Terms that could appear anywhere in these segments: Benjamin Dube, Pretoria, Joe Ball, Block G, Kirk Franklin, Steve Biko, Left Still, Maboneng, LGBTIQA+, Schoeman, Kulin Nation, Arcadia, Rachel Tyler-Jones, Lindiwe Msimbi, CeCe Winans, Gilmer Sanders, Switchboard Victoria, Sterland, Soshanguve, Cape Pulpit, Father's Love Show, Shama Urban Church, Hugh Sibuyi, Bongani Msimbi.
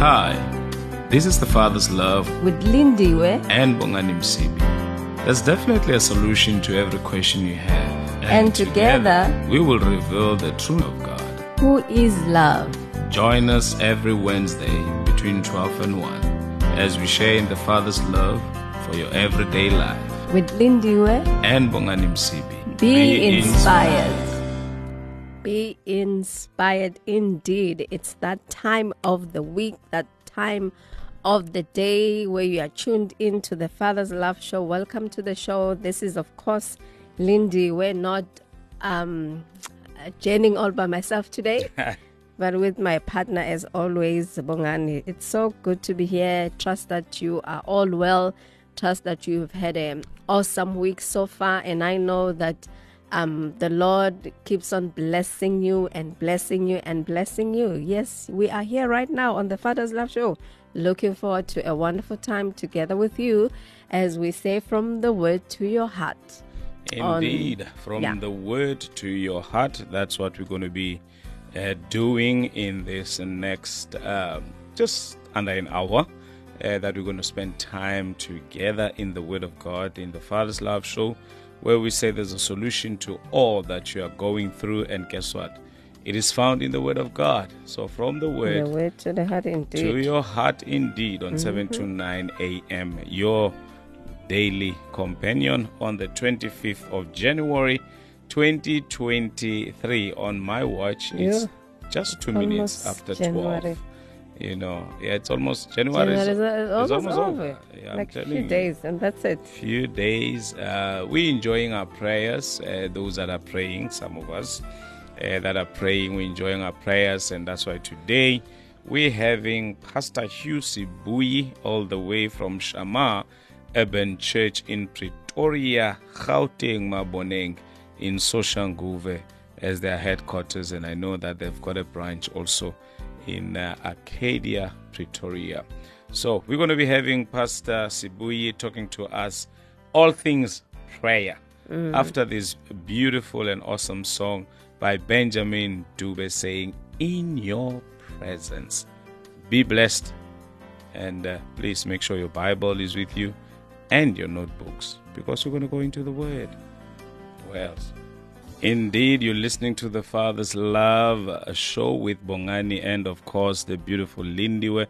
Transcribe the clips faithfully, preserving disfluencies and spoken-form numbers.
Hi, this is the Father's Love with Lindiwe and Bongani Msimbi. There's definitely a solution to every question you have. And, and together, together we will reveal the truth of God, who is love. Join us every Wednesday between twelve and one as we share in the Father's Love for your everyday life with Lindiwe and Bongani Msimbi. Be, Be inspired. inspired. Be inspired indeed. It's that time of the week, that time of the day where you are tuned in to the Father's Love Show. Welcome to the show. This is, of course, Lindy. We're not um, journeying all by myself today, but with my partner, as always, Bongani. It's so good to be here. Trust that you are all well. Trust that you've had an awesome week so far, and I know that Um, the Lord keeps on blessing you and blessing you and blessing you. Yes, we are here right now on the Father's Love Show. Looking forward to a wonderful time together with you as we say from the word to your heart. Indeed, on, from yeah. the word to your heart. That's what we're going to be uh, doing in this next, uh, just under an hour, uh, that we're going to spend time together in the Word of God in the Father's Love Show, where we say there's a solution to all that you are going through. And guess what? It is found in the Word of God. So from the Word, the word to the heart indeed. To your heart indeed on mm-hmm. seven to nine a.m. Your daily companion on the twenty-fifth of January, twenty twenty-three. On my watch, yeah. it's just two minutes after January. twelve. You know, yeah, it's almost January. January is, is almost, almost over. over. Yeah, like a few days, and that's it. Few days. Uh, we're enjoying our prayers. Uh, those that are praying, some of us uh, that are praying, we're enjoying our prayers, and that's why today we're having Pastor Hugh Sibuyi all the way from Shama Urban Church in Pretoria, Gauteng, Maboneng, in Soshanguve as their headquarters, and I know that they've got a branch also in uh, Arcadia, Pretoria. So we're going to be having Pastor Sibuyi talking to us all things prayer mm. after this beautiful and awesome song by Benjamin Dube saying, "In Your Presence." Be blessed, and uh, please make sure your Bible is with you and your notebooks, because we're going to go into the Word. Where else? Indeed, you're listening to the Father's Love Show with Bongani and, of course, the beautiful Lindiwe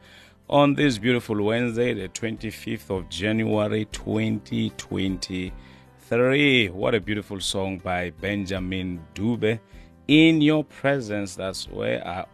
on this beautiful Wednesday, the twenty-fifth of January, twenty twenty-three. What a beautiful song by Benjamin Dube, "In Your Presence." That's where I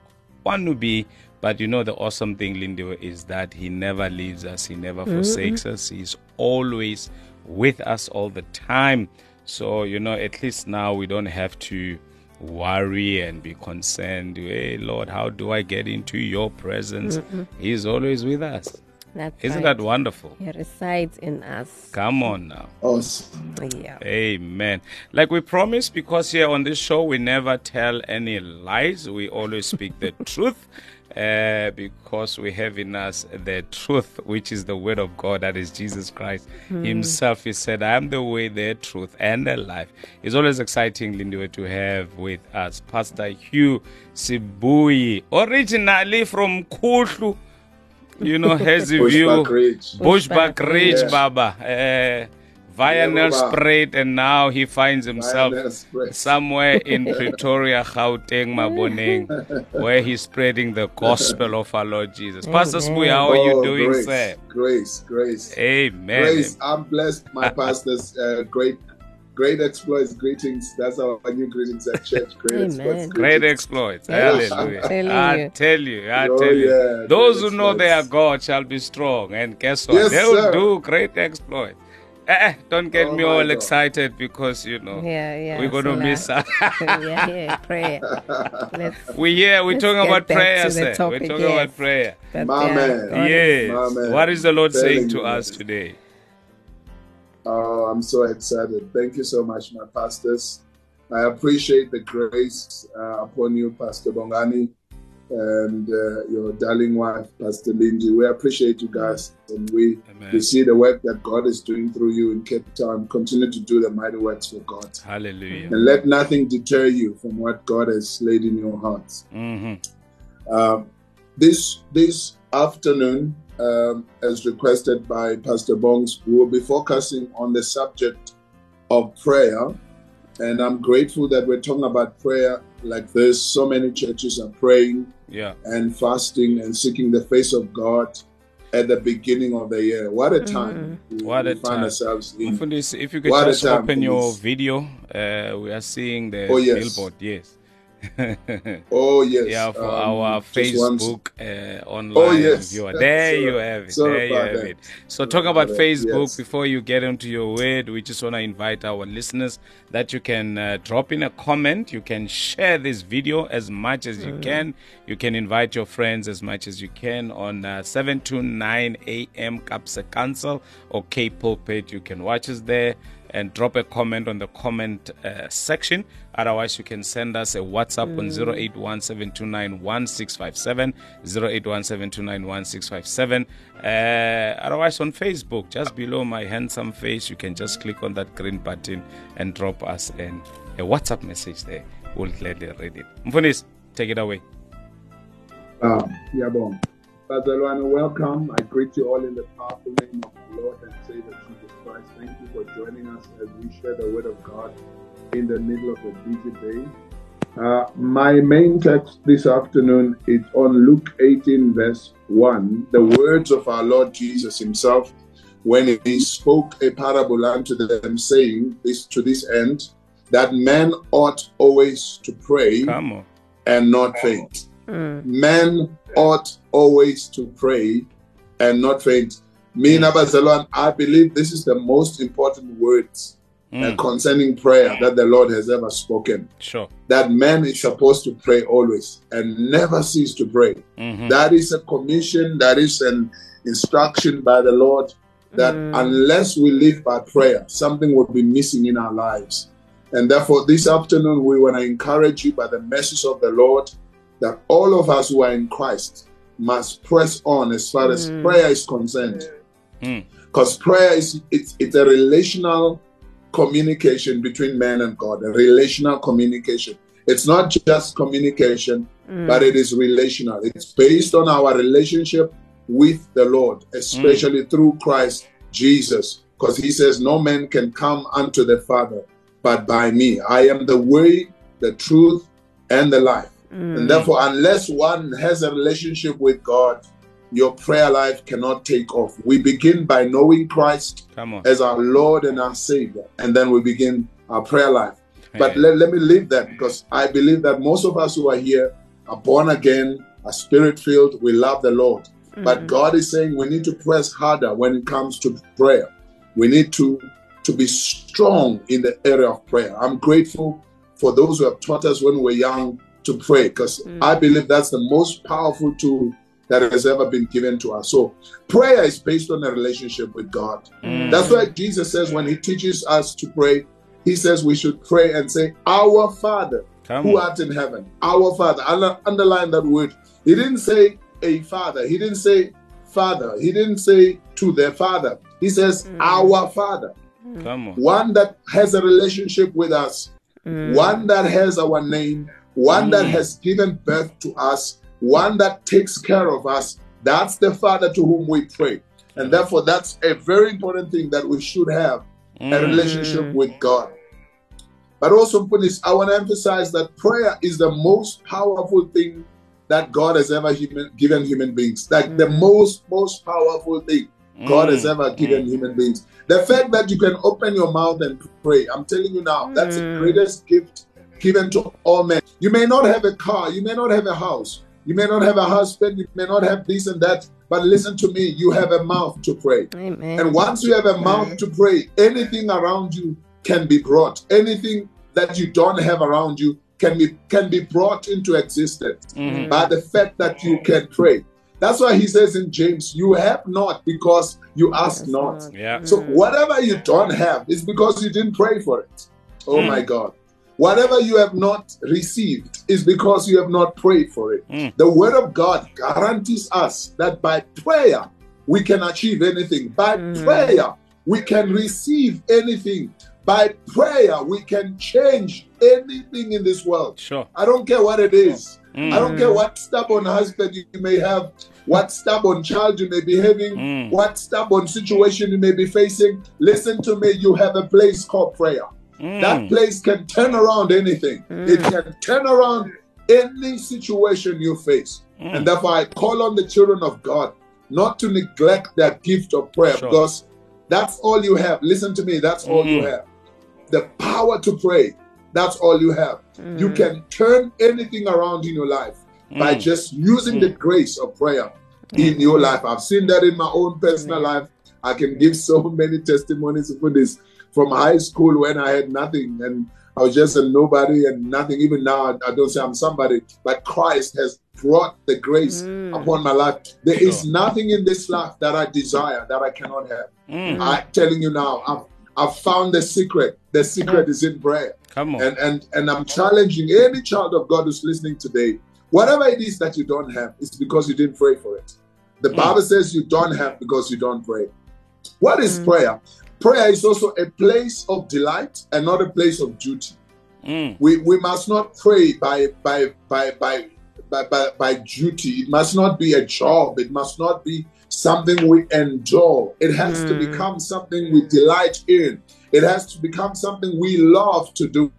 want to be. But you know, the awesome thing, Lindiwe, is that he never leaves us. He never mm-hmm. forsakes us. He's always with us all the time. So, you know, at least now we don't have to worry and be concerned. Hey, Lord, how do I get into your presence? Mm-hmm. He's always with us. That's Isn't right. that wonderful? He resides in us. Come on now. Awesome. Yeah. Amen. Like we promised, because here on this show, we never tell any lies. We always speak the truth. Uh, because we have in us the truth, which is the Word of God, that is Jesus Christ mm. himself. He said, "I am the way, the truth, and the life." It's always exciting, Lindiwe, to have with us Pastor Hugh Sibuyi, originally from Kuhlu, you know, has a view, Bushback Ridge, Bushback Ridge yeah. Baba, uh, via Nelspruit, and now he finds himself somewhere in Pretoria, Gauteng, Maboneng, where he's spreading the gospel of our Lord Jesus. Pastor Sibuyi, how are you doing, grace, sir? Grace, grace. Amen. Grace, I'm blessed. My pastor's uh, great, great exploits. Greetings. That's our new greetings at church. Great Amen. exploits. Great exploits. Yeah. Hallelujah. I tell you, I tell you. Oh, yeah, those who exploits. know their God shall be strong, and guess what? Yes, they will do great exploits. Eh, don't get oh me all God. excited, because, you know, yeah, yeah, we're going to so miss out. yeah, yeah, prayer. Let's, we're here, we're talking about prayer, sir. Topic, we're talking yes. about prayer. But my man. Yes. My man. What is the Lord Telling saying to us this. today? Oh, I'm so excited. Thank you so much, my pastors. I appreciate the grace uh, upon you, Pastor Bongani, and uh, your darling wife, Pastor Lindy. We appreciate you guys, and we, we see the work that God is doing through you in Cape Town. Continue to do the mighty works for God. Hallelujah. And let nothing deter you from what God has laid in your hearts. Mm-hmm. uh, this this afternoon, um, as requested by Pastor Bongs, we will be focusing on the subject of prayer. And I'm grateful that we're talking about prayer like this. So many churches are praying yeah. and fasting and seeking the face of God at the beginning of the year. What a time. Mm. What a time. Find ourselves in. If you could what just open your video, uh, we are seeing the oh, yes. billboard. Yes. oh, yes. Yeah, for um, our Facebook uh, online oh, yes. viewer. There so, you have it. So there you have it. So, so talking about Facebook, yes. before you get into your word, we just want to invite our listeners that you can uh, drop in a comment. You can share this video as much as mm. you can. You can invite your friends as much as you can on uh, seven to nine a.m. Capsa Council or Cape Pulpit. You can watch us there and drop a comment on the comment uh, section. Otherwise, you can send us a WhatsApp mm. on zero eight one seven two nine one six five seven, zero eight one seven two nine one six five seven. Uh, otherwise, on Facebook, just below my handsome face, you can just click on that green button and drop us an, a WhatsApp message there. We'll gladly read it. Mfunis, take it away. Um, Yabong. Father, welcome. I greet you all in the powerful name of the Lord and Savior Jesus Christ. Thank you for joining us as we share the Word of God in the middle of a busy day. Uh, my main text this afternoon is on Luke eighteen, verse one, the words of our Lord Jesus himself, when he spoke a parable unto them, saying this to this end, that man ought always to pray and not faint. Mm. Men ought always to pray and not faint. Me, Nabazalwan, I believe this is the most important words mm. uh, concerning prayer that the Lord has ever spoken. Sure. That man is supposed to pray always and never cease to pray. Mm-hmm. That is a commission, that is an instruction by the Lord that mm. unless we live by prayer, something will be missing in our lives. And therefore, this afternoon, we want to encourage you by the message of the Lord that all of us who are in Christ must press on as far as mm. prayer is concerned. Because mm. prayer is it's, it's a relational communication between man and God, a relational communication. It's not just communication, mm. but it is relational. It's based on our relationship with the Lord, especially mm. through Christ Jesus. Because he says, no man can come unto the Father but by me. I am the way, the truth, and the life. Mm. And therefore, unless one has a relationship with God, your prayer life cannot take off. We begin by knowing Christ as our Lord and our Savior, and then we begin our prayer life. Hey. But let, let me leave that, because I believe that most of us who are here are born again, are spirit-filled, we love the Lord. Mm. But God is saying we need to press harder when it comes to prayer. We need to, to be strong in the area of prayer. I'm grateful for those who have taught us when we were young to pray, because mm. I believe that's the most powerful tool that has ever been given to us. So prayer is based on a relationship with God. Mm. That's why Jesus says when he teaches us to pray, he says we should pray and say, our Father Come who on. art in heaven, our Father. I underline that word. He didn't say a father. He didn't say father. He didn't say to their father. He says mm. our Father. Mm. Come on. One that has a relationship with us. Mm. One that has our name. One mm. that has given birth to us, one that takes care of us. That's the Father to whom we pray. And therefore, that's a very important thing that we should have, mm. a relationship with God. But also, I want to emphasize that prayer is the most powerful thing that God has ever human, given human beings. Like mm. the most, most powerful thing God mm. has ever given mm. human beings. The fact that you can open your mouth and pray, I'm telling you now, that's mm. the greatest gift given to all men. You may not have a car, you may not have a house, you may not have a husband, you may not have this and that, but listen to me, you have a mouth to pray. Amen. And once you have a mouth to pray, anything around you can be brought. Anything that you don't have around you can be can be brought into existence mm-hmm. by the fact that you can pray. That's why he says in James, you have not because you ask yes, not. Yeah. So whatever you don't have is because you didn't pray for it. Oh mm. my God. Whatever you have not received is because you have not prayed for it. Mm. The Word of God guarantees us that by prayer, we can achieve anything. By mm. prayer, we can receive anything. By prayer, we can change anything in this world. Sure. I don't care what it is. Mm. I don't care what stubborn husband you may have, what stubborn child you may be having, mm. what stubborn situation you may be facing. Listen to me, you have a place called prayer. Mm. That place can turn around anything. Mm. It can turn around any situation you face. Mm. And therefore I call on the children of God not to neglect that gift of prayer, sure. because that's all you have. Listen to me, that's mm. all you have. The power to pray, that's all you have. Mm. You can turn anything around in your life mm. by just using mm. the grace of prayer mm. in your life. I've seen that in my own personal mm. life. I can give so many testimonies for this. From high school when I had nothing and I was just a nobody and nothing. Even now, I don't say I'm somebody, but Christ has brought the grace mm. upon my life. There sure. is nothing in this life that I desire that I cannot have. Mm. I'm telling you now, I've, I've found the secret. The secret mm. is in prayer. Come on. And, and, and I'm challenging any child of God who's listening today, whatever it is that you don't have, it's because you didn't pray for it. The mm. Bible says you don't have because you don't pray. What is mm. prayer? Prayer is also a place of delight and not a place of duty. Mm. We we must not pray by by, by by by by by duty. It must not be a job. It must not be something we endure. It has mm. to become something we delight in. It has to become something we love to do.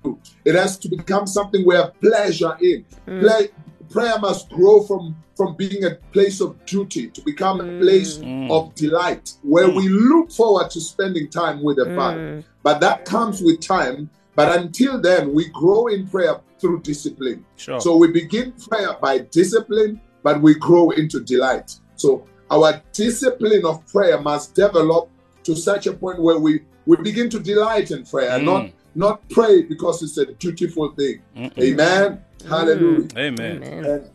It has to become something we have pleasure in. Mm. Play, prayer must grow from, from being a place of duty to become a place mm. of delight, where mm. we look forward to spending time with the mm. Father. But that comes with time. But until then, we grow in prayer through discipline. Sure. So we begin prayer by discipline, but we grow into delight. So our discipline of prayer must develop to such a point where we, we begin to delight in prayer, mm. not not pray because it's a dutiful thing. Mm-mm. Amen. Hallelujah. Amen. Amen.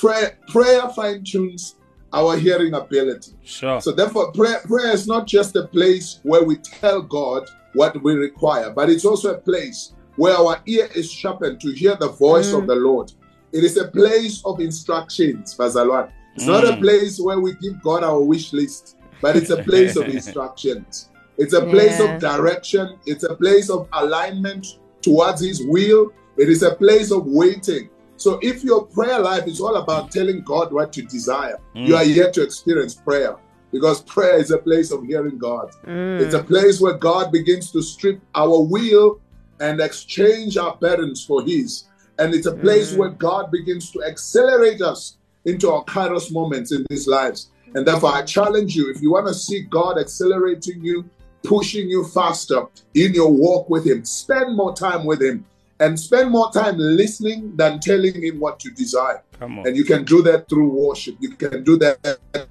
Prayer, prayer fine-tunes our hearing ability. Sure. So therefore, prayer, prayer is not just a place where we tell God what we require, but it's also a place where our ear is sharpened to hear the voice mm. of the Lord. It is a place of instructions, Bazalwan. It's mm. not a place where we give God our wish list, but it's a place of instructions. It's a place yeah. of direction. It's a place of alignment towards His will. It is a place of waiting. So if your prayer life is all about telling God what you desire, mm. you are yet to experience prayer, because prayer is a place of hearing God. Mm. It's a place where God begins to strip our will and exchange our burdens for His. And it's a place mm. where God begins to accelerate us into our kairos moments in these lives. And therefore, I challenge you, if you want to see God accelerating you, pushing you faster in your walk with Him, spend more time with Him. And spend more time listening than telling Him what you desire. Come on. And you can do that through worship. You can do that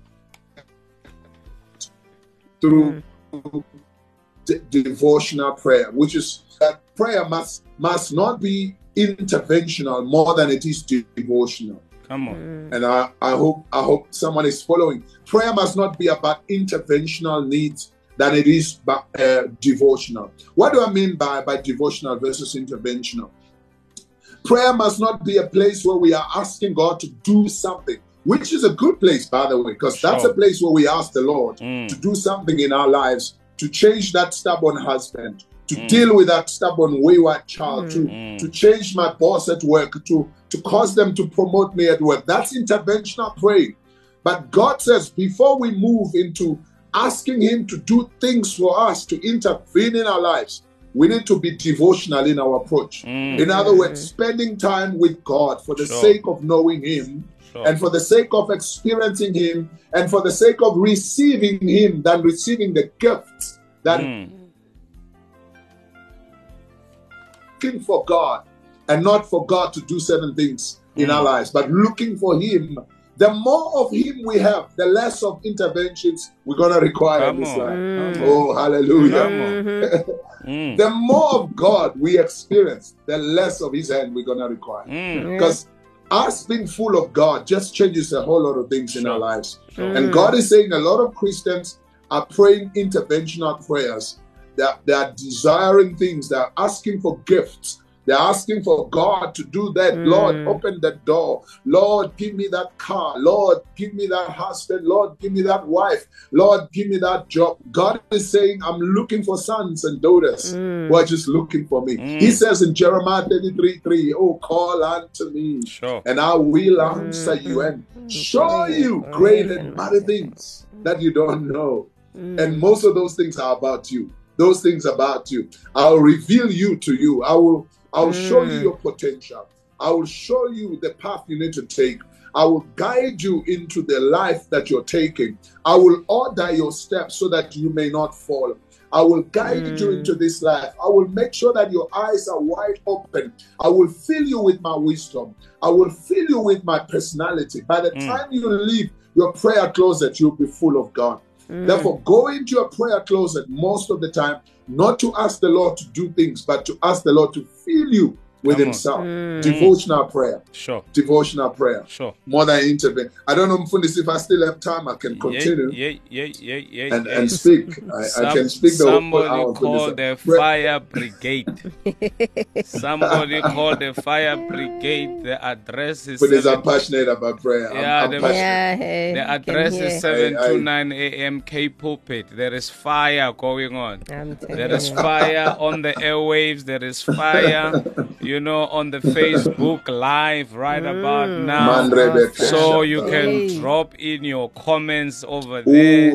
through mm. de- devotional prayer, which is that prayer must must not be interventional more than it is de- devotional. Come on. Mm. And I, I hope I hope someone is following. Prayer must not be about interventional needs than it is uh, devotional. What do I mean by, by devotional versus interventional? Prayer must not be a place where we are asking God to do something, which is a good place, by the way, because sure. that's a place where we ask the Lord mm. to do something in our lives, to change that stubborn husband, to mm. deal with that stubborn wayward child, mm. to, to change my boss at work, to, to cause them to promote me at work. That's interventional praying. But God says, before we move into asking Him to do things for us, to intervene in our lives, we need to be devotional in our approach. Mm. In other words, spending time with God for the sure. sake of knowing Him sure. and for the sake of experiencing Him and for the sake of receiving Him than receiving the gifts that mm. looking for God and not for God to do certain things mm. in our lives, but looking for Him. The more of Him we have, the less of interventions we're going to require in this life. Mm. Oh, hallelujah. Mm-hmm. mm. The more of God we experience, the less of His hand we're going to require. Mm. Because us being full of God just changes a whole lot of things sure. in our lives. Sure. And God is saying a lot of Christians are praying interventional prayers. They are, they are desiring things. They are asking for gifts. They're asking for God to do that. Mm. Lord, open that door. Lord, give me that car. Lord, give me that husband. Lord, give me that wife. Lord, give me that job. God is saying, I'm looking for sons and daughters mm. who are just looking for me. Mm. He says in Jeremiah thirty-three three, oh, call unto me, sure. and I will answer mm. you and show you great and mighty things that you don't know. Mm. And most of those things are about you. Those things about you. I'll reveal you to you. I will I will mm. show you your potential. I will show you the path you need to take. I will guide you into the life that you're taking. I will order your steps so that you may not fall. I will guide mm. you into this life. I will make sure that your eyes are wide open. I will fill you with my wisdom. I will fill you with my personality. By the mm. time you leave your prayer closet, you'll be full of God. Mm. Therefore, go into your prayer closet most of the time, not to ask the Lord to do things, but to ask the Lord to fill you with Come himself. Mm. Devotional prayer. Sure. Devotional prayer. Sure. More than intervene. I don't know, Mfundisi, if I still have time, I can continue yeah, yeah, yeah, yeah, yeah, and, yeah. and speak. I, Some, I can speak the Somebody whole call the fire brigade. Somebody call the fire brigade. The address is... Because I'm passionate about prayer. Yeah, I'm, I'm the, yeah, hey, the address is seven to nine a m Cape Pulpit. There is fire going on. There is fire on the airwaves. There is fire... You You know, on the Facebook Live right mm. about now, so you can hey. drop in your comments over there.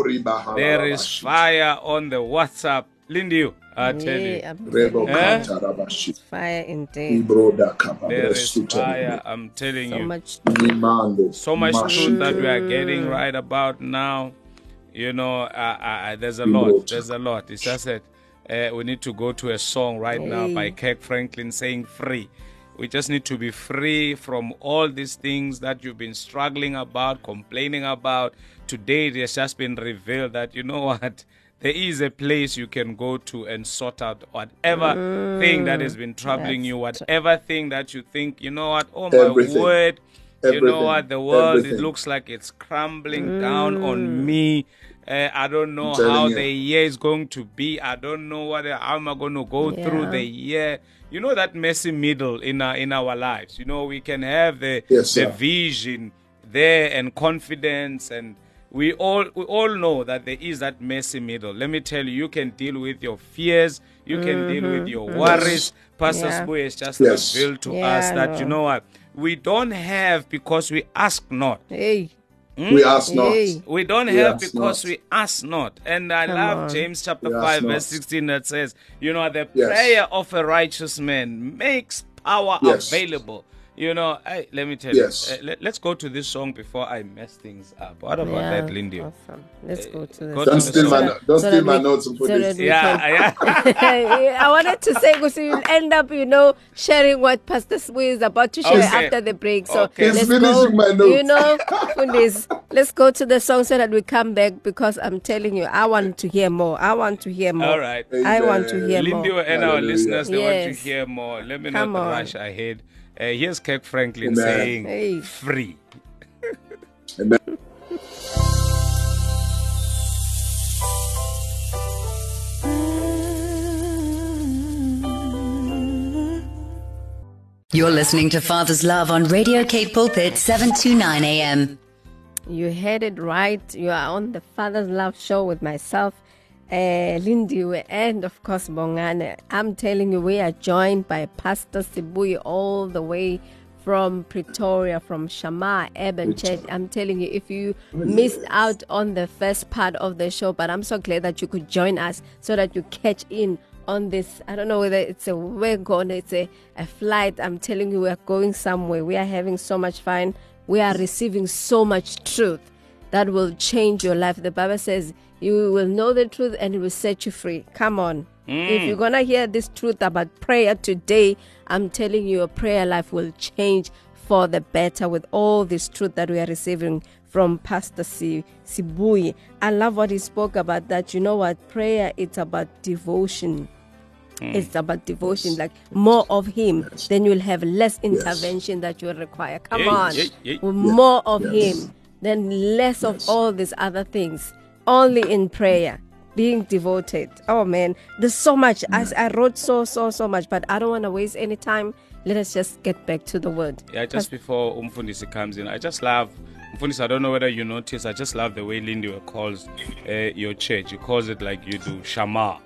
There is fire on the WhatsApp. Lindiwe, I tell yeah, you, eh? fire indeed. There is fire. I'm telling so you, much so much truth that we are getting right about now. You know, uh, uh, there's a lot. There's a lot. It's just that. Uh, we need to go to a song right hey. now by Kirk Franklin saying free. We just need to be free from all these things that you've been struggling about, complaining about. Today it has just been revealed that, you know what, there is a place you can go to and sort out whatever mm, thing that has been troubling you, whatever thing that you think, you know what, oh my everything, word, everything, you know what, the world, everything. It looks like it's crumbling mm. down on me. Uh, I don't know how you. the year is going to be. I don't know what how am I going to go yeah. through the year. You know that messy middle in our, in our lives. You know, we can have the, yes, the vision there and confidence, and we all we all know that there is that messy middle. Let me tell you, you can deal with your fears. You mm-hmm. can deal with your worries. Yes. Pastor yeah. Sibuyi has just yes. revealed to yeah, us that, no. you know what, we don't have because we ask not. Hey. Mm? We ask not. Yay. We don't we have because not. we ask not. And I Come love on. James chapter five not. verse sixteen that says, you know, the yes. prayer of a righteous man makes power yes. available. You know, I, let me tell yes. you, uh, let, let's go to this song before I mess things up. What about yeah, that, Lindiwe? Awesome. Let's go to this. Go don't to steal the my, no, don't so steal my we, notes and put so this. Yeah, yeah. I wanted to say, because you'll end up, you know, sharing what Pastor Sibuyi is about to share okay. after the break. So okay. let's go, my notes. You know, Fundis, let's go to the song so that we come back, because I'm telling you, I want to hear more. I want to hear more. All right. I want to hear Lindiwe more. Lindiwe and our listeners, they yes. want to hear more. Let me come not on. rush ahead. Uh, here's Kirk Franklin Amen. saying, hey. free. Amen. You're listening to Father's Love on Radio Cape Pulpit, seven to nine a m You heard it right. You are on the Father's Love Show with myself, Uh, Lindiwe, and of course Bongani. I'm telling you, we are joined by Pastor Sibuyi all the way from Pretoria, from Shama Urban Church. I'm telling you, if you missed out on the first part of the show, but I'm so glad that you could join us so that you catch in on this. I don't know whether it's a we're going, it's a, a flight. I'm telling you, we are going somewhere. We are having so much fun. We are receiving so much truth that will change your life. The Bible says, you will know the truth and it will set you free. Come on. Mm. If you're going to hear this truth about prayer today, I'm telling you, your prayer life will change for the better with all this truth that we are receiving from Pastor Sibuyi. I love what he spoke about, that, you know what, prayer, it's about devotion. Mm. It's about devotion, yes. like more of him, yes. then you'll have less intervention yes. that you require. Come yeah, on. Yeah, yeah, yeah. More of yes. him, then less yes. of all these other things. Only in prayer. being devoted. Oh man, there's so much. I, I wrote so, so, so much, but I don't want to waste any time. Let us just get back to the word. Yeah, just before Umfundisi comes in, I just love, Umfundisi, I don't know whether you notice, I just love the way Lindiwe calls uh, your church. He calls it like you do, Shama.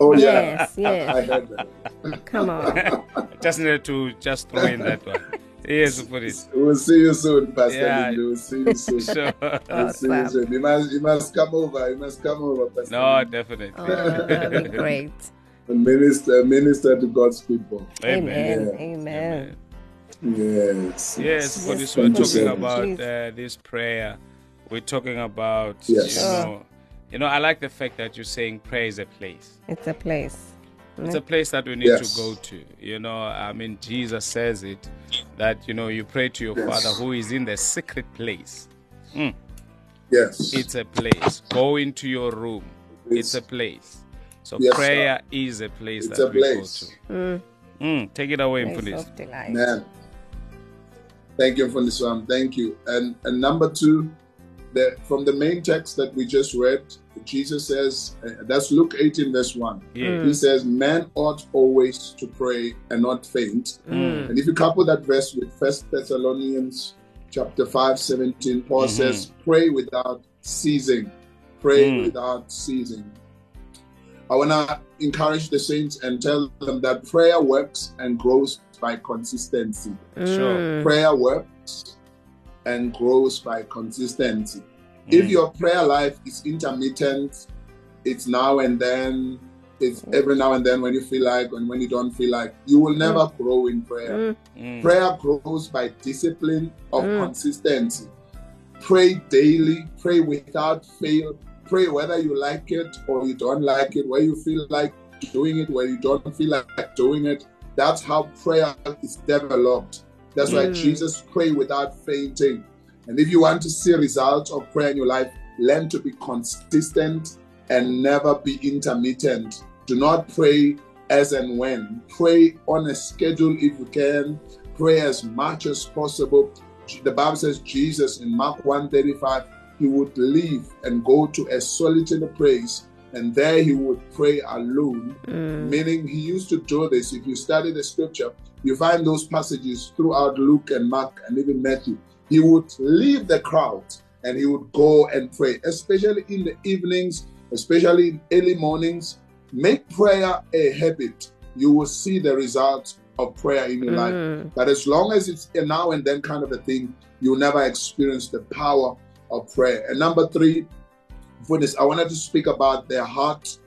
Oh, yeah. Yes, yes. I heard that. Come on. Just needed to just throw in that one. Yes, Umfundisi. We'll see you soon, Pastor yeah. Lindiwe. We'll see you soon. Sure. We'll see you soon. You must, you must come over. You must come over, Pastor. No, definitely. Oh, that'll be great. Minister, minister to God's people. Amen. Yeah. Amen. Amen. Yes. Yes. For this, we're talking about uh, this prayer. We're talking about. Yes. You know, you know, I like the fact that you're saying prayer is a place. It's a place. Right? It's a place that we need yes. to go to. You know, I mean, Jesus says it that you know you pray to your yes. Father who is in the secret place. Mm. Yes. It's a place. Go into your room. It's, it's a place. So yes, prayer sir. is a place it's that a we place. go to. Mm. Mm, take it away, please. Thank you, Mfundisi. Thank you. And, and number two, the, from the main text that we just read, Jesus says, uh, that's Luke eighteen, verse one. Yeah. Mm. He says, man ought always to pray and not faint. Mm. And if you couple that verse with First Thessalonians chapter five, seventeen, Paul mm-hmm. says, pray without ceasing. Pray mm. without ceasing. I want to encourage the saints and tell them that prayer works and grows by consistency. Sure. Prayer works and grows by consistency. Mm. If your prayer life is intermittent, it's now and then, it's every now and then when you feel like and when you don't feel like, you will never mm. grow in prayer. Mm. Prayer grows by discipline of mm. consistency. Pray daily, pray without fail. Pray whether you like it or you don't like it, where you feel like doing it, where you don't feel like doing it. That's how prayer is developed. That's mm. why Jesus prayed without fainting. And if you want to see results of prayer in your life, learn to be consistent and never be intermittent. Do not pray as and when. Pray on a schedule if you can. Pray as much as possible. The Bible says Jesus in Mark one thirty-five, he would leave and go to a solitary place, and there he would pray alone. Mm. Meaning he used to do this. If you study the scripture, you find those passages throughout Luke and Mark and even Matthew. He would leave the crowd and he would go and pray, especially in the evenings, especially in early mornings. Make prayer a habit. You will see the results of prayer in your mm. life. But as long as it's a now and then kind of a thing, you'll never experience the power of prayer. And number three, for this, I wanted to speak about the heart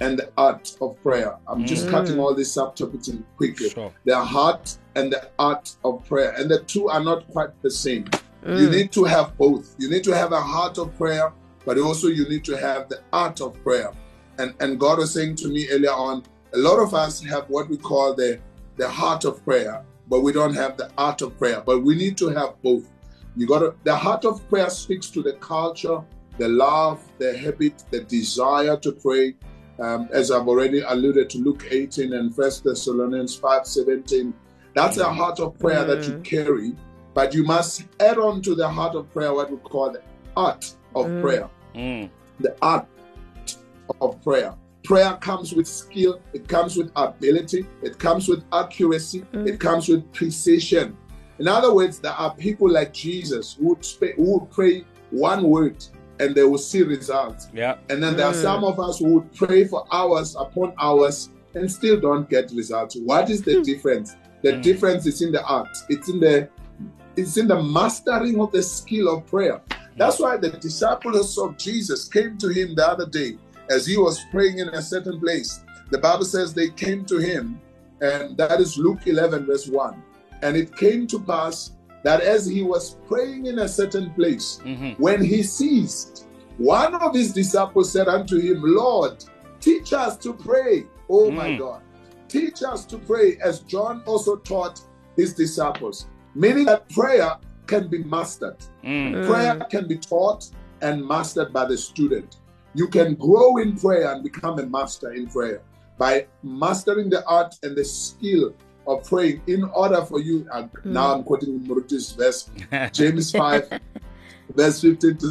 and the art of prayer. I'm just mm. cutting all these subtopics in quickly. Sure. The heart and the art of prayer. And the two are not quite the same. Mm. You need to have both. You need to have a heart of prayer, but also you need to have the art of prayer. And and God was saying to me earlier on, a lot of us have what we call the, the heart of prayer, but we don't have the art of prayer. But we need to have both. You got to, the heart of prayer speaks to the culture, the love, the habit, the desire to pray. Um, as I've already alluded to Luke eighteen and First Thessalonians five, seventeen. That's a heart of prayer mm. that you carry, but you must add on to the heart of prayer what we call the art of mm. prayer. Mm. The art of prayer. Prayer comes with skill, it comes with ability, it comes with accuracy, mm. it comes with precision. In other words, there are people like Jesus who would, sp- who would pray one word and they will see results. Yeah. And then there mm. are some of us who would pray for hours upon hours and still don't get results. What is the difference? The mm. difference is in the art. It's in the, it's in the mastering of the skill of prayer. That's why the disciples of Jesus came to him the other day as he was praying in a certain place. The Bible says they came to him, and that is Luke eleven verse one. And it came to pass that as he was praying in a certain place, mm-hmm. when he ceased, one of his disciples said unto him, Lord, teach us to pray. Oh mm. my God. Teach us to pray as John also taught his disciples. Meaning that prayer can be mastered. Mm. Prayer can be taught and mastered by the student. You can grow in prayer and become a master in prayer by mastering the art and the skill of praying in order for you, and mm. now I'm quoting Muruti's verse, James five, verse fifteen to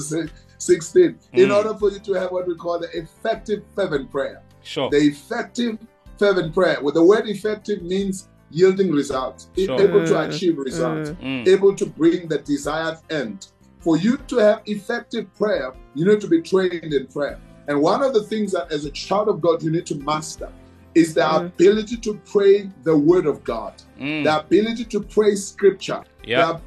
sixteen, mm. in order for you to have what we call the effective fervent prayer. Sure. The effective fervent prayer. Well, the word effective means yielding results, sure. able to achieve results, mm. able to bring the desired end. For you to have effective prayer, you need to be trained in prayer. And one of the things that as a child of God you need to master is the mm. ability to pray the word of God, mm. the ability to pray scripture. Yeah.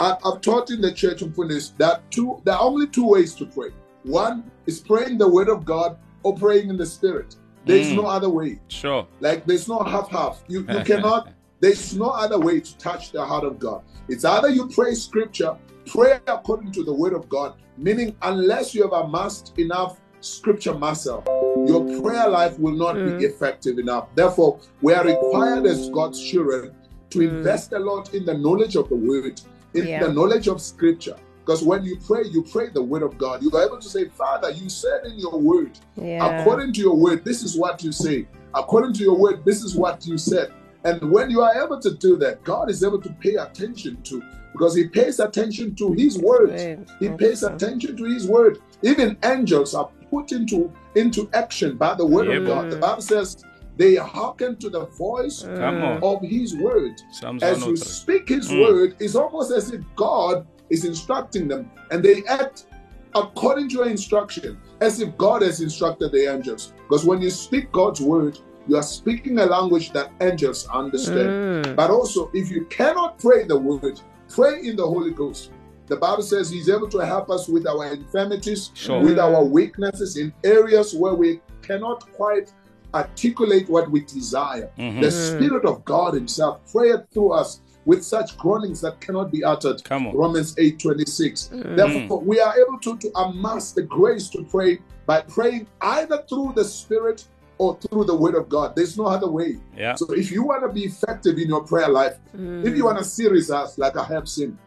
I've taught in the church in Funis that two, there are only two ways to pray. One is praying the word of God or praying in the spirit. There's mm. no other way. Sure. Like there's no half-half. You, you cannot, there's no other way to touch the heart of God. It's either you pray scripture, pray according to the word of God, meaning unless you have amassed enough scripture muscle, your prayer life will not mm. be effective enough. Therefore, we are required as God's children to mm. invest a lot in the knowledge of the word, in yeah. the knowledge of scripture. Because when you pray, you pray the word of God. You are able to say, Father, you said in your word, yeah. according to your word, this is what you say. According to your word, this is what you said. And when you are able to do that, God is able to pay attention to, because he pays attention to his word. He pays attention to his word. Even angels are put into, into action by the word yeah, of God. The Bible says they hearken to the voice uh, of his word. Psalms as you speak his mm. word, it's almost as if God is instructing them, and they act according to your instruction, as if God has instructed the angels. Because when you speak God's word, you are speaking a language that angels understand. Mm. But also, if you cannot pray the word, pray in the Holy Ghost. The Bible says he's able to help us with our infirmities, sure. with our weaknesses, in areas where we cannot quite articulate what we desire. Mm-hmm. The Spirit of God himself prayeth through us with such groanings that cannot be uttered. Romans eight twenty-six. Mm-hmm. Therefore, we are able to, to amass the grace to pray by praying either through the Spirit or through the word of God. There's no other way. Yeah. So if you want to be effective in your prayer life, mm. if you want to see results like I have seen,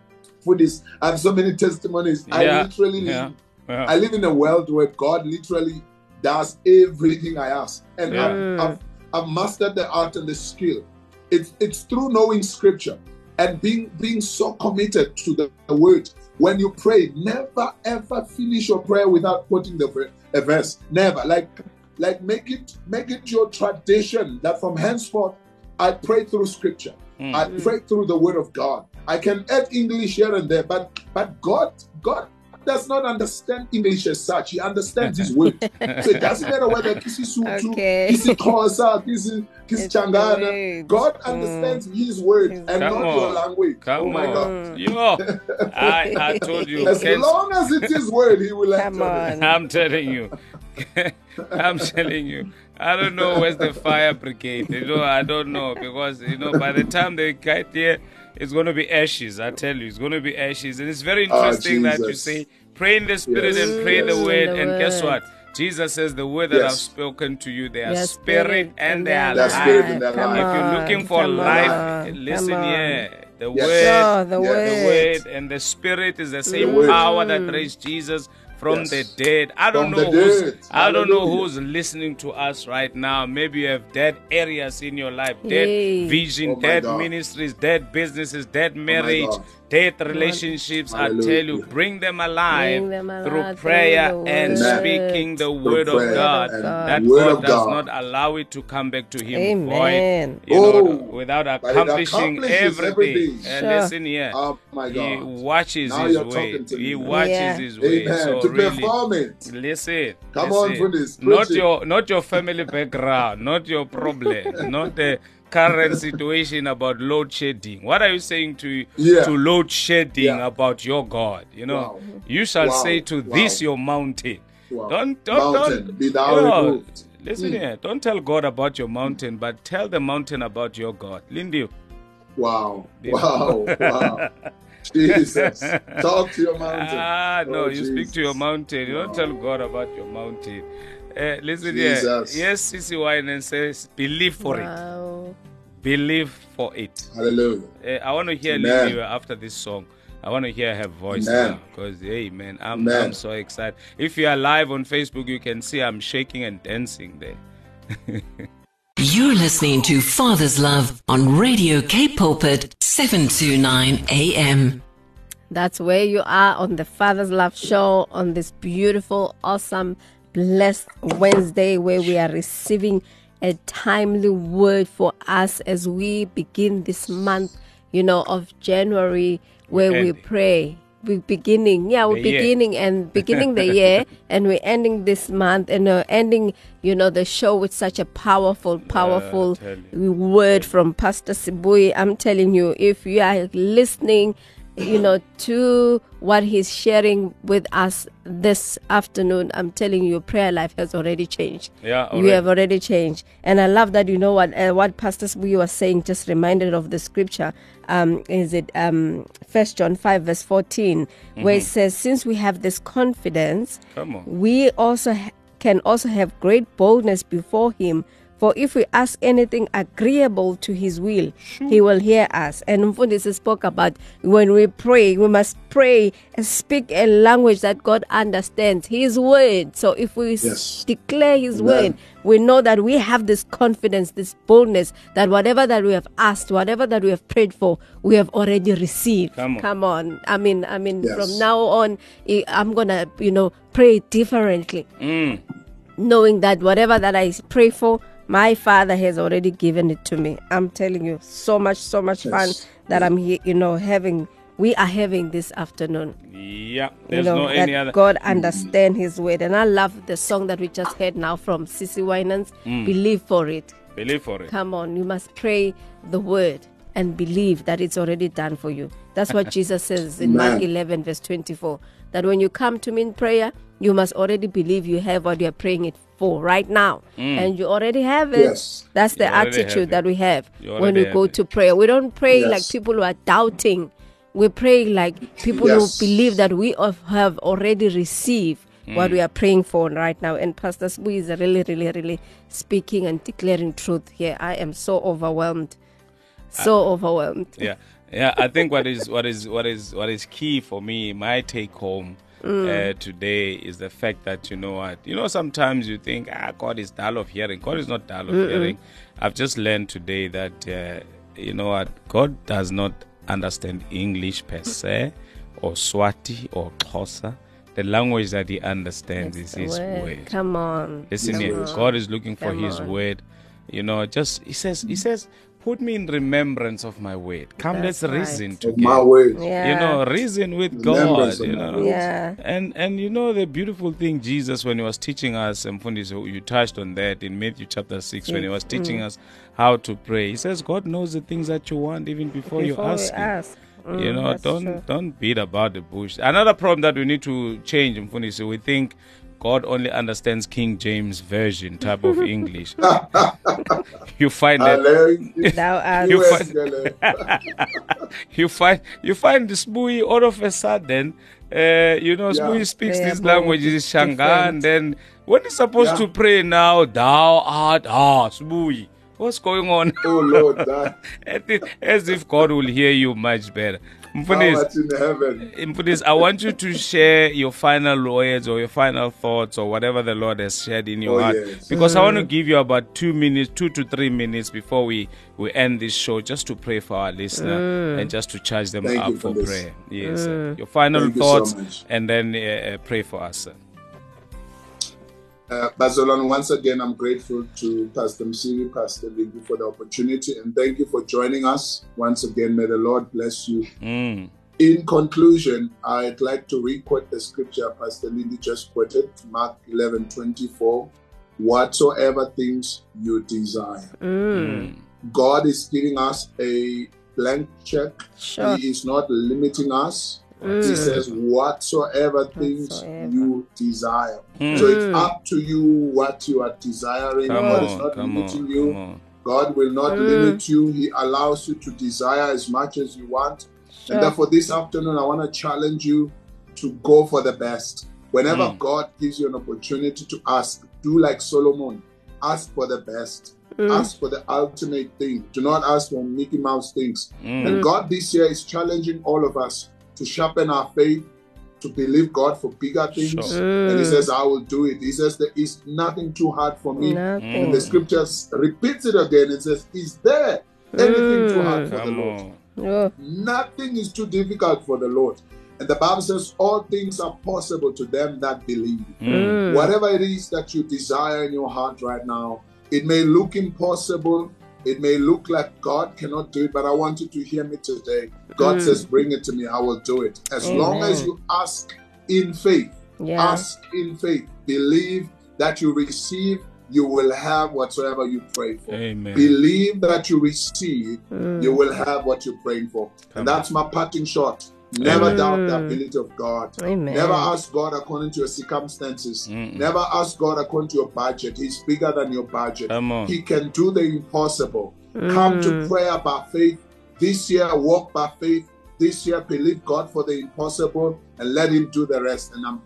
for this, I have so many testimonies. Yeah. I literally yeah. live, yeah. I live in a world where God literally does everything I ask. And yeah. I've, I've, I've mastered the art and the skill. It's, it's through knowing scripture and being, being so committed to the, the word. When you pray, never ever finish your prayer without quoting the a verse. Never. Like, Like make it make it your tradition that from henceforth I pray through scripture. Mm. I pray through the word of God. I can add English here and there, but but God God does not understand English as such. He understands his word. So it doesn't matter whether Kisi Sutu, Kisi Kosa, Kisi Changana. God understands mm. his word and Come not on. your language. Come oh my on. God. You know, I, I told you. As Ken... long as it is word, he will act on it. I'm telling you. I'm telling you, I don't know where's the fire brigade. You know, I don't know, because you know by the time they get there, it's going to be ashes. I tell you, it's going to be ashes. And it's very interesting oh, that you say pray in the spirit yes. and pray yes. the word. The and word. Guess what? Jesus says the word that yes. I've spoken to you, they are yes, spirit, spirit and they are life. If you're looking for Come life, on. listen here. The yes. word, oh, the, yes. word. the word, and the spirit is the same the power that raised Jesus from yes. the dead. I don't from know who's, I don't know who's listening to us right now. Maybe you have dead areas in your life, dead Yay. vision, oh dead God. ministries, dead businesses, dead marriage, oh dead relationships. I tell you, bring them alive, bring them alive through, through prayer through and word. speaking the through word of God. God. That word God does God. not allow it to come back to him Amen. void, you oh, know, without accomplishing everything. everything. Sure. Uh, listen here, oh my God. he watches now his way. He watches yeah. his way. Amen. So Really, performance. Listen, come listen. on, for this. Not it. your, not your family background, not your problem, not the current situation about load shedding. What are you saying to yeah. to load shedding yeah. about your God? You know, wow. you shall wow. say to wow. this your mountain. Wow. Don't, don't, mountain, don't. Be thou you know, listen mm. here. Don't tell God about your mountain, but tell the mountain about your God. Lindy. Wow! Lindy. Wow! Wow! Jesus, talk to your mountain. Ah, no, oh, you Jesus. speak to your mountain. You no. don't tell God about your mountain. Uh, listen Jesus. here. Yes, CeCe Winans says, believe for wow. it. Believe for it. Hallelujah. Uh, I want to hear Lindiwe after this song. I want to hear her voice now, because, hey, man, I'm, I'm so excited. If you are live on Facebook, you can see I'm shaking and dancing there. You're listening to Father's Love on Radio Cape Pulpit, seven two nine A M. That's where you are on the Father's Love Show on this beautiful, awesome, blessed Wednesday, where we are receiving a timely word for us as we begin this month, you know, of January, where we pray. We're beginning, yeah, we're the beginning year. and beginning the year, and we're ending this month, and we're ending, you know, the show with such a powerful, powerful uh, word from Pastor Sibuyi. I'm telling you, if you are listening, you know, to what he's sharing with us this afternoon, I'm telling you, prayer life has already changed. Yeah, already. You have already changed. And I love that, you know, what uh, what Pastor Sibuyi was saying, just reminded of the scripture. Um, is it um, First John five verse fourteen, mm-hmm. where it says, since we have this confidence, Come on. we also ha- can also have great boldness before him. For if we ask anything agreeable to his will, sure. he will hear us. And Mfundisi spoke about when we pray, we must pray and speak a language that God understands, his word. So if we yes. declare his Amen. word, we know that we have this confidence, this boldness, that whatever that we have asked, whatever that we have prayed for, we have already received. Come on. Come on. I mean, I mean, yes. from now on, I'm going to, you know, pray differently, mm. knowing that whatever that I pray for, my Father has already given it to me. I'm telling you, so much, so much yes. fun that I'm here, you know, having, we are having this afternoon. Yeah, there's you know, no any other. God understand his word. And I love the song that we just heard now from CeCe Winans, mm. Believe for it. Believe for it. Come on, you must pray the word and believe that it's already done for you. That's what Jesus says in Man. Mark eleven verse twenty-four, that when you come to me in prayer, you must already believe you have what you're praying it for. Right now, mm. and you already have it. Yes. That's the attitude that we have when we go it. to prayer. We don't pray yes. like people who are doubting. We pray like people yes. who believe that we have already received mm. what we are praying for right now. And Pastor Sibuyi is really, really, really speaking and declaring truth here. I am so overwhelmed, so I, overwhelmed. Yeah, yeah. I think what is what is what is what is key for me, my take home. Mm. Uh, today is the fact that, you know what, you know, sometimes you think, ah, God is dull of hearing. God is not dull of Mm-mm. hearing. I've just learned today that, uh, you know what, God does not understand English per se, or Swati, or Xhosa. The language that he understands it's is his word. word. Come on. Listen Come here, on. God is looking for Come his on. word. You know, just, he says, he says, put me in remembrance of my word. Come, That's let's reason right. together. My word. Yeah. You know, reason with God. You know, yeah. and and you know the beautiful thing, Jesus, when he was teaching us, and Mfundisi, so you touched on that in Matthew chapter six, yes. when he was teaching mm. us how to pray. He says, God knows the things that you want even before, before you ask. ask. Mm, you know, don't true. don't beat about the bush. Another problem that we need to change, Mfundisi, so we think God only understands King James Version type of English. You find that you find, you find you find the Sibuyi all of a sudden, uh, you know, yeah. Sibuyi speaks yeah, these languages, Shanga, and then when he's supposed yeah. to pray now, thou art ah Sibuyi. What's going on? Oh Lord, as if God will hear you much better. Mfundisi, Mfundisi, I want you to share your final words or your final thoughts or whatever the Lord has shared in your oh, heart. Yes. Because mm-hmm. I want to give you about two minutes, two to three minutes before we, we end this show, just to pray for our listener mm. and just to charge them Thank up for, for prayer. Yes, mm. your final Thank thoughts you so and then uh, pray for us. Sir. Uh, Bazalon, once again, I'm grateful to Pastor Msimbi, Pastor Lindiwe for the opportunity, and thank you for joining us. Once again, may the Lord bless you. Mm. In conclusion, I'd like to re-quote the scripture Pastor Lindiwe just quoted, Mark eleven twenty-four, whatsoever things you desire. Mm. God is giving us a blank check. Sure. He is not limiting us. Mm. He says, whatsoever things whatsoever. you desire. Mm. So it's up to you what you are desiring. Come God on, is not limiting on, you. God will not mm. limit you. He allows you to desire as much as you want. Sure. And therefore, this afternoon, I want to challenge you to go for the best. Whenever mm. God gives you an opportunity to ask, do like Solomon. Ask for the best. Mm. Ask for the ultimate thing. Do not ask for Mickey Mouse things. Mm. And God this year is challenging all of us to sharpen our faith, to believe God for bigger things. Sure. Mm. And he says, I will do it. He says, there is nothing too hard for me. Nothing. And the scriptures repeats it again. It says, is there anything mm. too hard for Come the Lord? Yeah. Nothing is too difficult for the Lord. And the Bible says, all things are possible to them that believe. Mm. Whatever it is that you desire in your heart right now, it may look impossible. It may look like God cannot do it, but I want you to hear me today. God mm. says, bring it to me. I will do it. As Amen. Long as you ask in faith, yeah. ask in faith, believe that you receive, you will have whatsoever you pray for. Amen. Believe that you receive, mm. you will have what you're praying for. Come and that's on. My parting shot. Never mm. doubt the ability of God. Amen. Never ask God according to your circumstances. Mm-mm. Never ask God according to your budget. He's bigger than your budget. He can do the impossible. Mm. Come to prayer by faith. This year, walk by faith. This year, believe God for the impossible and let Him do the rest. And I'm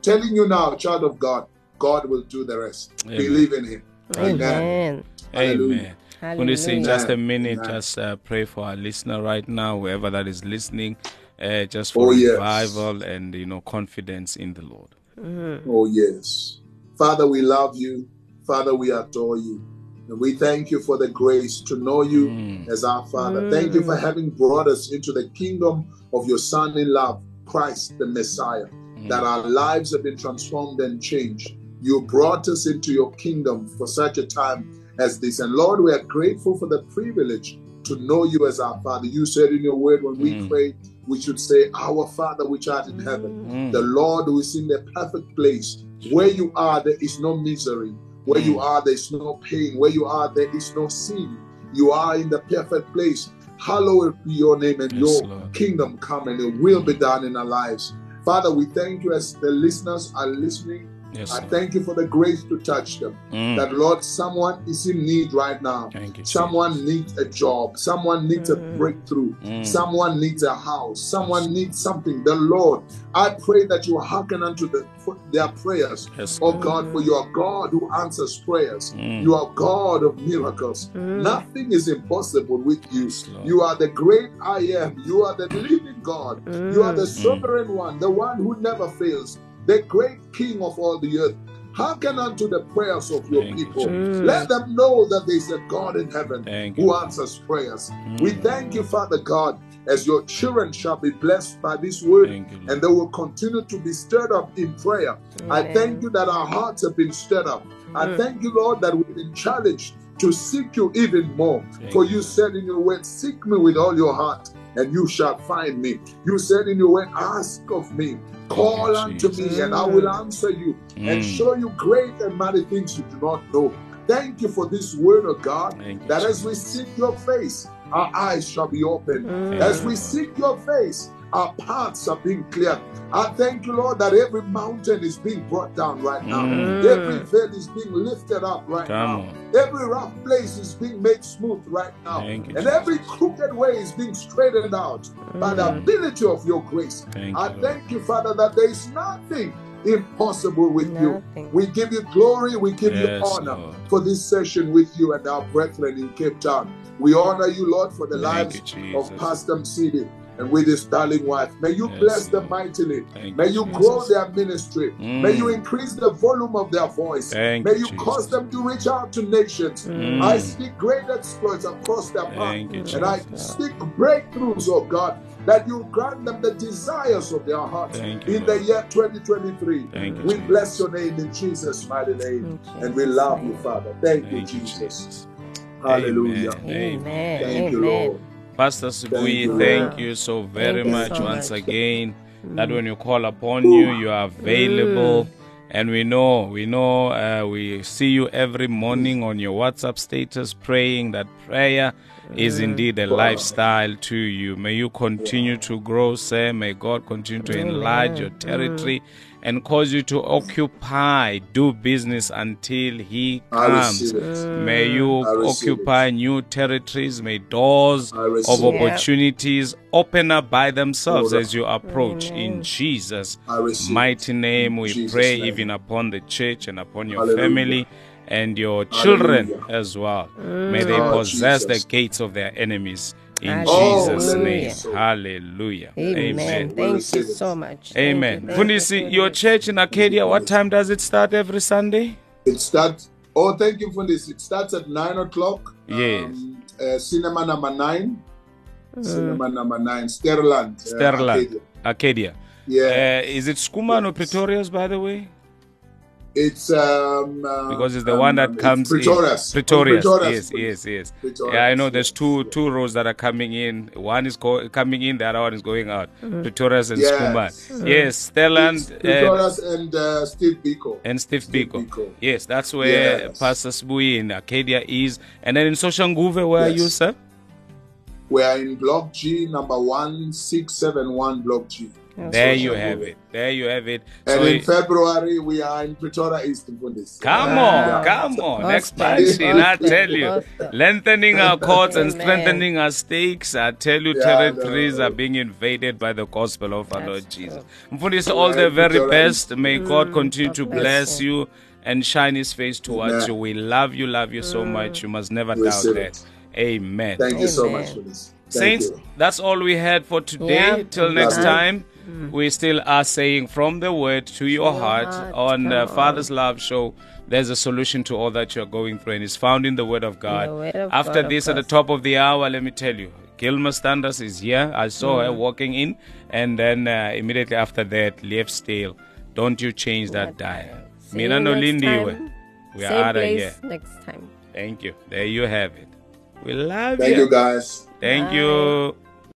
telling you now, child of God, God will do the rest. Amen. Believe in Him. Amen. Amen. I'm going to say just a minute, Amen. just uh, pray for our listener right now, whoever that is listening. Uh, just for oh, yes. revival and, you know, confidence in the Lord. Mm. Oh, yes. Father, we love you. Father, we adore you. And we thank you for the grace to know you mm. as our Father. Mm. Thank you for having brought us into the kingdom of your Son in love, Christ the Messiah, mm. that our lives have been transformed and changed. You brought us into your kingdom for such a time as this. And Lord, we are grateful for the privilege to know you as our Father. You said in your word when we mm. pray, we should say, our Father which art in heaven, mm. the Lord who is in the perfect place. Where you are, there is no misery. Where mm. you are, there is no pain. Where you are, there is no sin. You are in the perfect place. Hallowed be your name and yes, your Lord. Kingdom come and your will mm. be done in our lives. Father, we thank you as the listeners are listening. Yes, I thank you for the grace to touch them. Mm. That, Lord, someone is in need right now. You, someone Jesus. Needs a job. Someone needs mm. a breakthrough. Mm. Someone needs a house. Someone yes. needs something. The Lord, I pray that you hearken unto the, their prayers. Yes, oh, God, mm. for you are God who answers prayers. Mm. You are God of miracles. Mm. Nothing is impossible with you. Yes, you are the great I am. You are the living God. Mm. You are the sovereign mm. one, the one who never fails. The great King of all the earth, hearken unto the prayers of your Thank people. You. Let them know that there is a God in heaven Thank who you. Answers prayers. Mm. We thank you, Father God, as your children shall be blessed by this word you, and they will continue to be stirred up in prayer. Amen. I thank you that our hearts have been stirred up. Mm. I thank you, Lord, that we've been challenged to seek you even more. Thank For you, you said in your word, seek me with all your heart and you shall find me. You said in your word, ask of me. Call unto me and I will answer you mm. and show you great and mighty things you do not know. Thank you for this word of God Thank that you, as we seek your face, our eyes shall be opened. Mm. As we seek your face, our paths are being cleared. I thank you, Lord, that every mountain is being brought down right now. Mm. Every veil is being lifted up right Come now. On. Every rough place is being made smooth right now. Thank and you, every Jesus. Crooked way is being straightened out mm. by the ability of your grace. Thank I you, thank you, Father, that there is nothing impossible with nothing. You. We give you glory. We give yes, you honor Lord. For this session with you and our brethren in Cape Town. We honor you, Lord, for the thank lives you, of Pastor Msimbi. And with his darling wife. May you yes, bless Lord. Them mightily. Thank May you Jesus. Grow their ministry. Mm. May you increase the volume of their voice. Thank May you Jesus. Cause them to reach out to nations. Mm. I speak great exploits across their path. And Jesus. I speak breakthroughs, oh God, that you grant them the desires of their hearts Thank in you, the year twenty twenty-three. Thank we you, bless Jesus. Your name in Jesus' mighty name. Jesus. And we love you, Father. Thank, Thank you, Jesus. Jesus. Hallelujah. Amen. Amen. Thank Amen. You, Lord. Pastor Sibuyi, thank, thank you so very you much so once much. Again mm. that when you call upon Ooh. You, you are available. Mm. And we know, we know, uh, we see you every morning mm. on your WhatsApp status praying that prayer mm. is indeed a wow. lifestyle to you. May you continue wow. to grow, sir. May God continue to Amen. Enlarge your territory mm. and cause you to occupy, do business until he comes. May you occupy new territories. May doors of opportunities open up by themselves as you approach. In Jesus' mighty name, we pray even upon the church and upon your family and your children as well. May they possess the gates of their enemies. In Hallelujah. Jesus' name. Hallelujah. Amen. Amen. Thank you so much. Amen. Fundisi, you. Your church in Arcadia, what time does it start every Sunday? It starts, oh, thank you, Fundisi. It starts at nine o'clock. Yes. Um, uh, cinema number nine. Mm. Cinema number nine. Sterland. Uh, Sterland. Arcadia. Arcadia. Yeah. Uh, is it Schoeman or Pretoria's, by the way? It's um, um because it's the um, one that comes Pretoria's. in Pretoria's. Oh, Pretoria's. Yes, yes, yes. Pretoria's. Yeah, I know there's two two roads that are coming in. One is co- coming in, the other one is going out. Mm-hmm. Pretoria's and yes. Schoeman. Uh, yes, Sterland. Pretoria's and uh, Steve Biko. And Steve, Steve Biko. Biko. Yes, that's where yes. Pastor Sibuyi in Arcadia is. And then in Soshanguve, where yes. are you, sir? We are in Block G, number one six seven one, Block G. Yes. There you have it. There you have it. And so in February, we are in Pretoria East. Come on, yeah. come on. Expansion, I tell you. Lengthening our courts and strengthening our stakes. I tell you, yeah, territories no. are being invaded by the gospel of our Lord Jesus. Mfundisi, so all the very Pretoria best. May mm, God continue to bless you and shine his face towards yeah. you. We love you, love you mm. so much. You must never we doubt that. Amen. Thank Amen. you so much for this. Thank Saints, you. That's all we had for today. Yeah. Till next yeah. time. We still are saying from the word to your heart on uh, Father's Love Show. There's a solution to all that you're going through, and it's found in the word of God. Word of After God, this, at the top of the hour, let me tell you, Gilmer Sanders is here. I saw mm. her walking in, and then uh, immediately after that, Left Still. Don't you change that dial. Mirano Lindiwe. We are out of here. Next time. Thank you. There you have it. We love you. Thank you, guys. Thank Bye. you.